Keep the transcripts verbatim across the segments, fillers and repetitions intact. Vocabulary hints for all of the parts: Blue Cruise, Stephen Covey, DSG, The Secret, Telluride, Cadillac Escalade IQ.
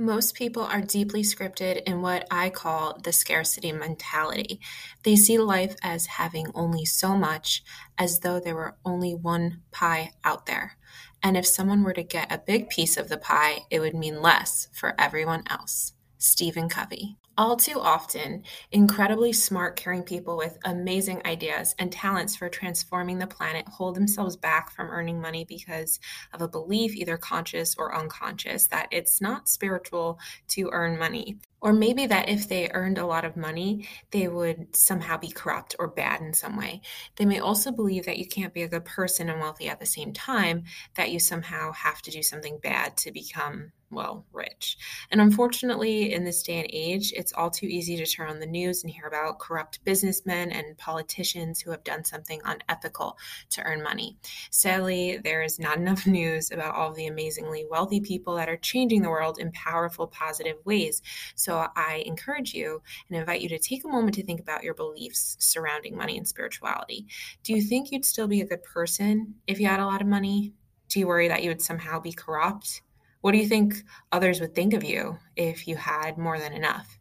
Most people are deeply scripted in what I call the scarcity mentality. They see life as having only so much, as though there were only one pie out there. And if someone were to get a big piece of the pie, it would mean less for everyone else. Stephen Covey. All too often, incredibly smart, caring people with amazing ideas and talents for transforming the planet hold themselves back from earning money because of a belief, either conscious or unconscious, that it's not spiritual to earn money. Or maybe that if they earned a lot of money, they would somehow be corrupt or bad in some way. They may also believe that you can't be a good person and wealthy at the same time, that you somehow have to do something bad to become, well, rich. And unfortunately, in this day and age, it's all too easy to turn on the news and hear about corrupt businessmen and politicians who have done something unethical to earn money. Sadly, there is not enough news about all the amazingly wealthy people that are changing the world in powerful, positive ways. So So I encourage you and invite you to take a moment to think about your beliefs surrounding money and spirituality. Do you think you'd still be a good person if you had a lot of money? Do you worry that you would somehow be corrupt? What do you think others would think of you if you had more than enough?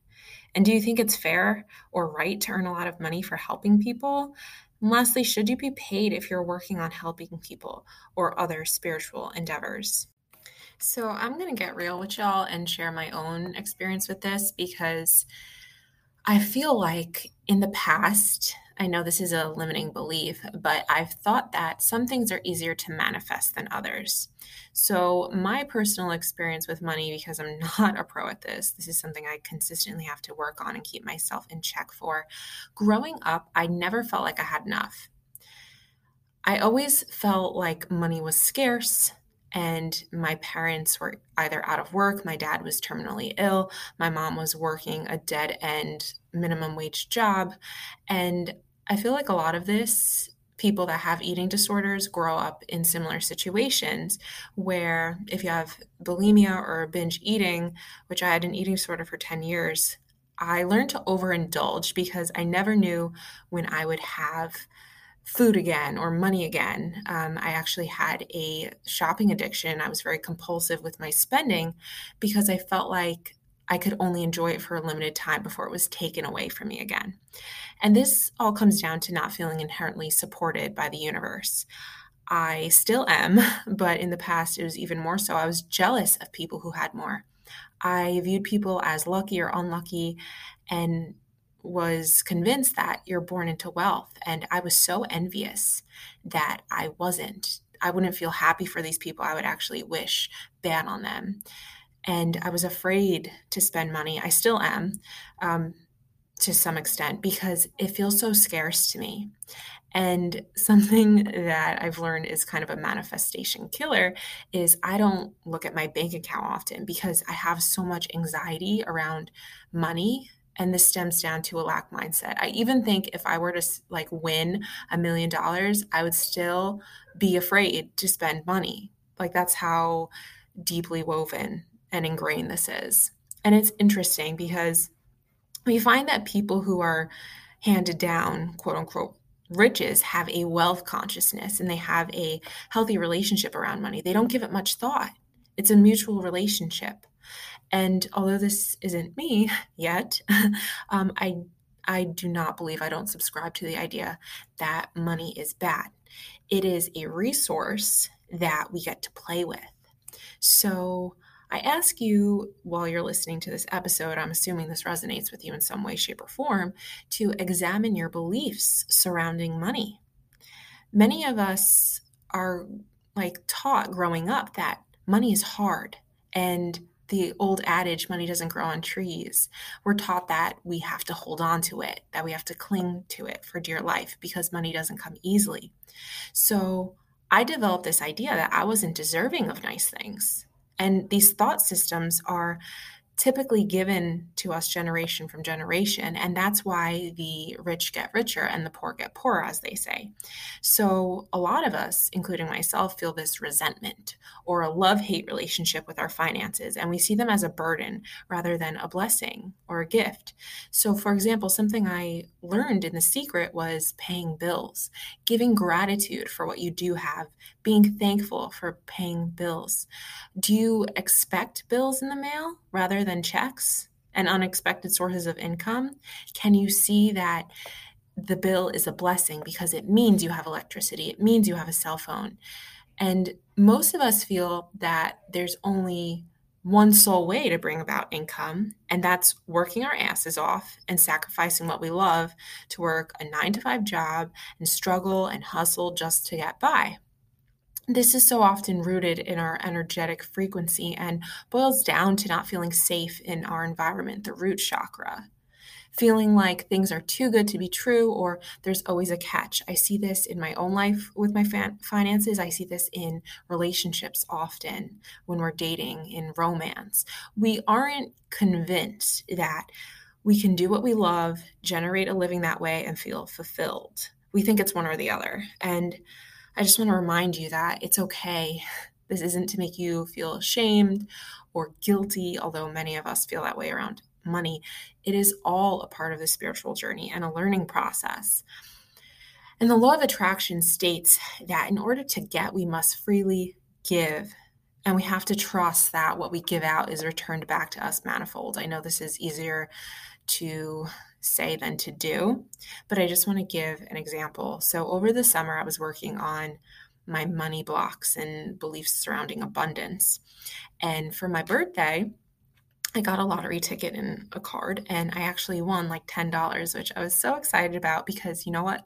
And do you think it's fair or right to earn a lot of money for helping people? And lastly, should you be paid if you're working on helping people or other spiritual endeavors? So I'm going to get real with y'all and share my own experience with this, because I feel like in the past, I know this is a limiting belief, but I've thought that some things are easier to manifest than others. So my personal experience with money, because I'm not a pro at this, this is something I consistently have to work on and keep myself in check for. Growing up, I never felt like I had enough. I always felt like money was scarce. And my parents were either out of work, my dad was terminally ill, my mom was working a dead-end minimum wage job. And I feel like a lot of this, people that have eating disorders grow up in similar situations where if you have bulimia or binge eating, which I had an eating disorder for ten years, I learned to overindulge because I never knew when I would have food again or money again. Um, I actually had a shopping addiction. I was very compulsive with my spending because I felt like I could only enjoy it for a limited time before it was taken away from me again. And this all comes down to not feeling inherently supported by the universe. I still am, but in the past it was even more so. I was jealous of people who had more. I viewed people as lucky or unlucky and was convinced that you're born into wealth. And I was so envious that I wasn't. I wouldn't feel happy for these people. I would actually wish bad on them. And I was afraid to spend money. I still am, um, to some extent, because it feels so scarce to me. And something that I've learned is kind of a manifestation killer is I don't look at my bank account often because I have so much anxiety around money. And this stems down to a lack mindset. I even think if I were to like win a million dollars, I would still be afraid to spend money. Like that's how deeply woven and ingrained this is. And it's interesting because we find that people who are handed down, quote unquote, riches have a wealth consciousness and they have a healthy relationship around money. They don't give it much thought. It's a mutual relationship. And although this isn't me yet, um, I I do not believe, I don't subscribe to the idea that money is bad. It is a resource that we get to play with. So I ask you, while you're listening to this episode, I'm assuming this resonates with you in some way, shape, or form, to examine your beliefs surrounding money. Many of us are like taught growing up that money is hard, and the old adage, money doesn't grow on trees. We're taught that we have to hold on to it, that we have to cling to it for dear life because money doesn't come easily. So I developed this idea that I wasn't deserving of nice things. And these thought systems are typically given to us generation from generation. And that's why the rich get richer and the poor get poorer, as they say. So a lot of us, including myself, feel this resentment or a love-hate relationship with our finances. And we see them as a burden rather than a blessing or a gift. So for example, something I learned in The Secret was paying bills, giving gratitude for what you do have, being thankful for paying bills. Do you expect bills in the mail rather than checks and unexpected sources of income? Can you see that the bill is a blessing because it means you have electricity? It means you have a cell phone. And most of us feel that there's only one sole way to bring about income, and that's working our asses off and sacrificing what we love to work a nine to five job and struggle and hustle just to get by. This is so often rooted in our energetic frequency and boils down to not feeling safe in our environment, the root chakra, feeling like things are too good to be true or there's always a catch. I see this in my own life with my finances. I see this in relationships often when we're dating, in romance. We aren't convinced that we can do what we love, generate a living that way, and feel fulfilled. We think it's one or the other. And I just want to remind you that it's okay. This isn't to make you feel ashamed or guilty, although many of us feel that way around money. It is all a part of the spiritual journey and a learning process. And the law of attraction states that in order to get, we must freely give. And we have to trust that what we give out is returned back to us manifold. I know this is easier to say than to do, but I just want to give an example. So over the summer, I was working on my money blocks and beliefs surrounding abundance. And for my birthday, I got a lottery ticket and a card, and I actually won like ten dollars, which I was so excited about because you know what?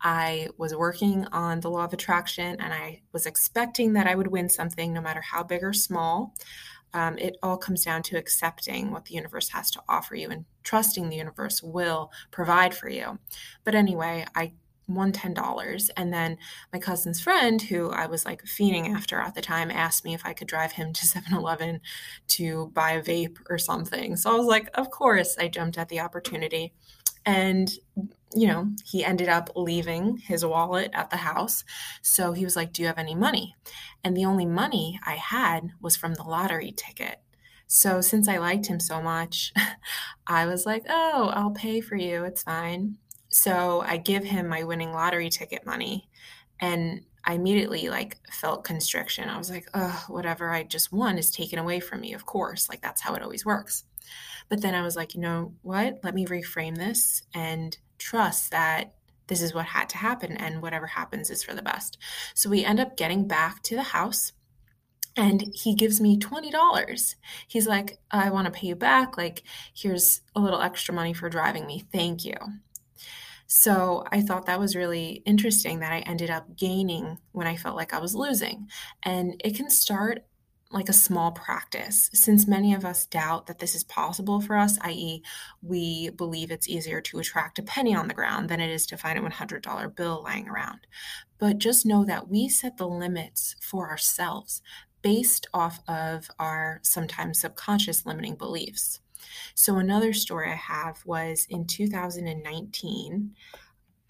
I was working on the law of attraction and I was expecting that I would win something no matter how big or small. Um, it all comes down to accepting what the universe has to offer you and trusting the universe will provide for you. But anyway, I won ten dollars. And then my cousin's friend, who I was like fiending after at the time, asked me if I could drive him to seven eleven to buy a vape or something. So I was like, of course, I jumped at the opportunity. And, you know, he ended up leaving his wallet at the house. So he was like, do you have any money? And the only money I had was from the lottery ticket. So since I liked him so much, I was like, oh, I'll pay for you. It's fine. So I give him my winning lottery ticket money. And I immediately like felt constriction. I was like, oh, whatever I just won is taken away from me. Of course, like that's how it always works. But then I was like, you know what, let me reframe this and trust that this is what had to happen and whatever happens is for the best. So we end up getting back to the house and he gives me twenty dollars. He's like, I want to pay you back. Like, here's a little extra money for driving me. Thank you. So I thought that was really interesting that I ended up gaining when I felt like I was losing. And it can start like a small practice. Since many of us doubt that this is possible for us, that is we believe it's easier to attract a penny on the ground than it is to find a one hundred dollar bill lying around. But just know that we set the limits for ourselves based off of our sometimes subconscious limiting beliefs. So another story I have was in two thousand nineteen,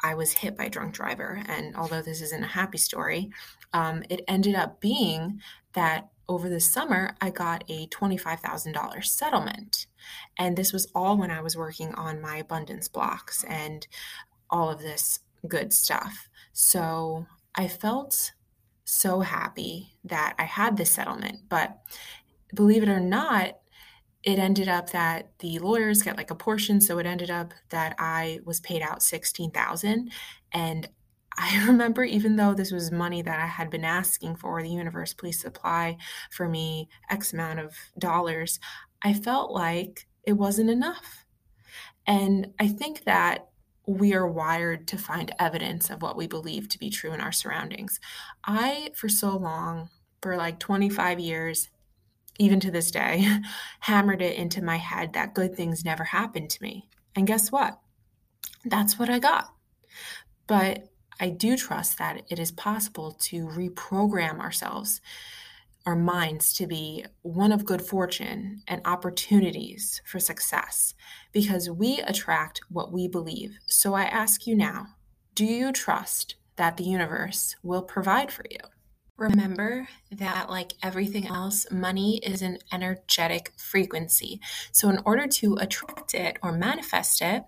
I was hit by a drunk driver. And although this isn't a happy story, um, it ended up being that over the summer, I got a twenty-five thousand dollars settlement. And this was all when I was working on my abundance blocks and all of this good stuff. So I felt so happy that I had this settlement. But believe it or not, it ended up that the lawyers get like a portion. So it ended up that I was paid out sixteen thousand dollars. And I remember, even though this was money that I had been asking for, the universe, please supply for me X amount of dollars, I felt like it wasn't enough. And I think that we are wired to find evidence of what we believe to be true in our surroundings. I, for so long, for like twenty-five years, even to this day, hammered it into my head that good things never happened to me. And guess what? That's what I got. But I do trust that it is possible to reprogram ourselves our minds to be one of good fortune and opportunities for success, because we attract what we believe. So I ask you now, do you trust that the universe will provide for you? Remember that, like everything else, money is an energetic frequency. So in order to attract it or manifest it,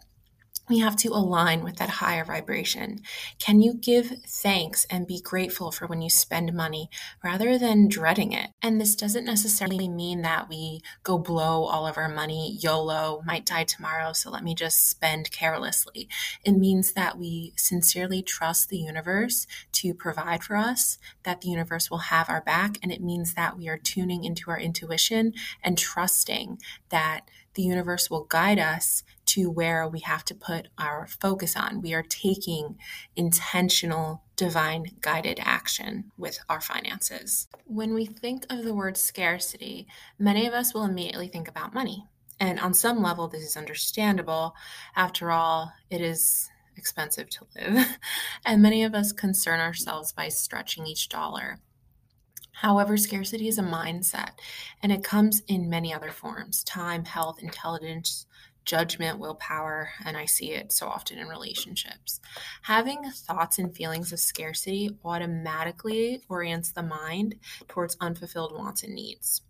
we have to align with that higher vibration. Can you give thanks and be grateful for when you spend money rather than dreading it? And this doesn't necessarily mean that we go blow all of our money, YOLO, might die tomorrow, so let me just spend carelessly. It means that we sincerely trust the universe to provide for us, that the universe will have our back, and it means that we are tuning into our intuition and trusting that the universe will guide us to where we have to put our focus on. We are taking intentional, divine guided action with our finances. When we think of the word scarcity, many of us will immediately think about money. And on some level, this is understandable. After all, it is expensive to live. And many of us concern ourselves by stretching each dollar. However, scarcity is a mindset, and it comes in many other forms: time, health, intelligence, judgment, willpower, and I see it so often in relationships. Having thoughts and feelings of scarcity automatically orients the mind towards unfulfilled wants and needs.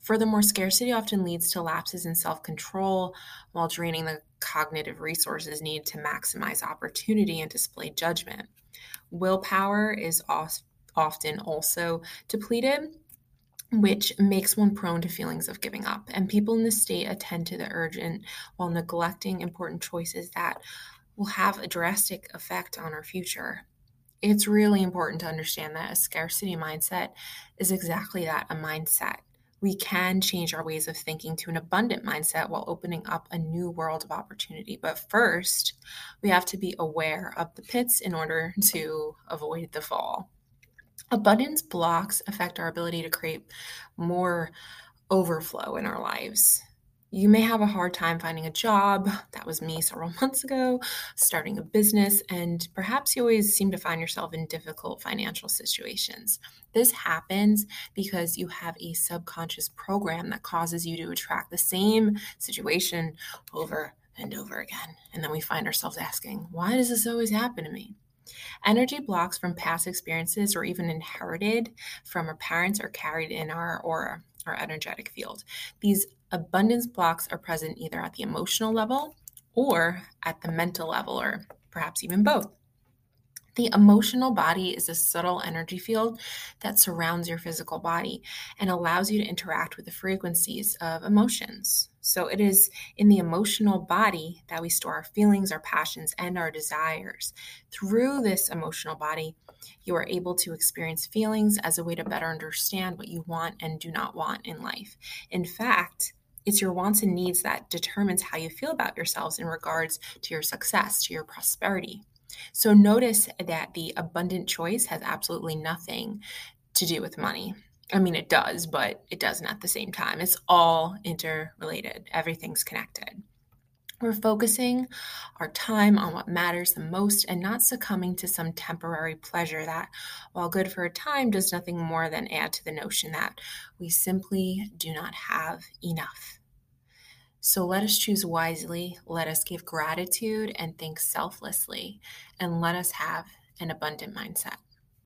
Furthermore, scarcity often leads to lapses in self-control while draining the cognitive resources needed to maximize opportunity and display judgment. Willpower is often often also depleted, which makes one prone to feelings of giving up. And people in this state attend to the urgent while neglecting important choices that will have a drastic effect on our future. It's really important to understand that a scarcity mindset is exactly that, a mindset. We can change our ways of thinking to an abundant mindset while opening up a new world of opportunity. But first, we have to be aware of the pits in order to avoid the fall. Abundance blocks affect our ability to create more overflow in our lives. You may have a hard time finding a job. That was me several months ago, starting a business, and perhaps you always seem to find yourself in difficult financial situations. This happens because you have a subconscious program that causes you to attract the same situation over and over again. And then we find ourselves asking, why does this always happen to me? Energy blocks from past experiences or even inherited from our parents are carried in our aura, our energetic field. These abundance blocks are present either at the emotional level or at the mental level, or perhaps even both. The emotional body is a subtle energy field that surrounds your physical body and allows you to interact with the frequencies of emotions. So it is in the emotional body that we store our feelings, our passions, and our desires. Through this emotional body, you are able to experience feelings as a way to better understand what you want and do not want in life. In fact, it's your wants and needs that determines how you feel about yourselves in regards to your success, to your prosperity. So notice that the abundant choice has absolutely nothing to do with money. I mean, it does, but it doesn't at the same time. It's all interrelated. Everything's connected. We're focusing our time on what matters the most and not succumbing to some temporary pleasure that, while good for a time, does nothing more than add to the notion that we simply do not have enough. So let us choose wisely, let us give gratitude and think selflessly, and let us have an abundant mindset.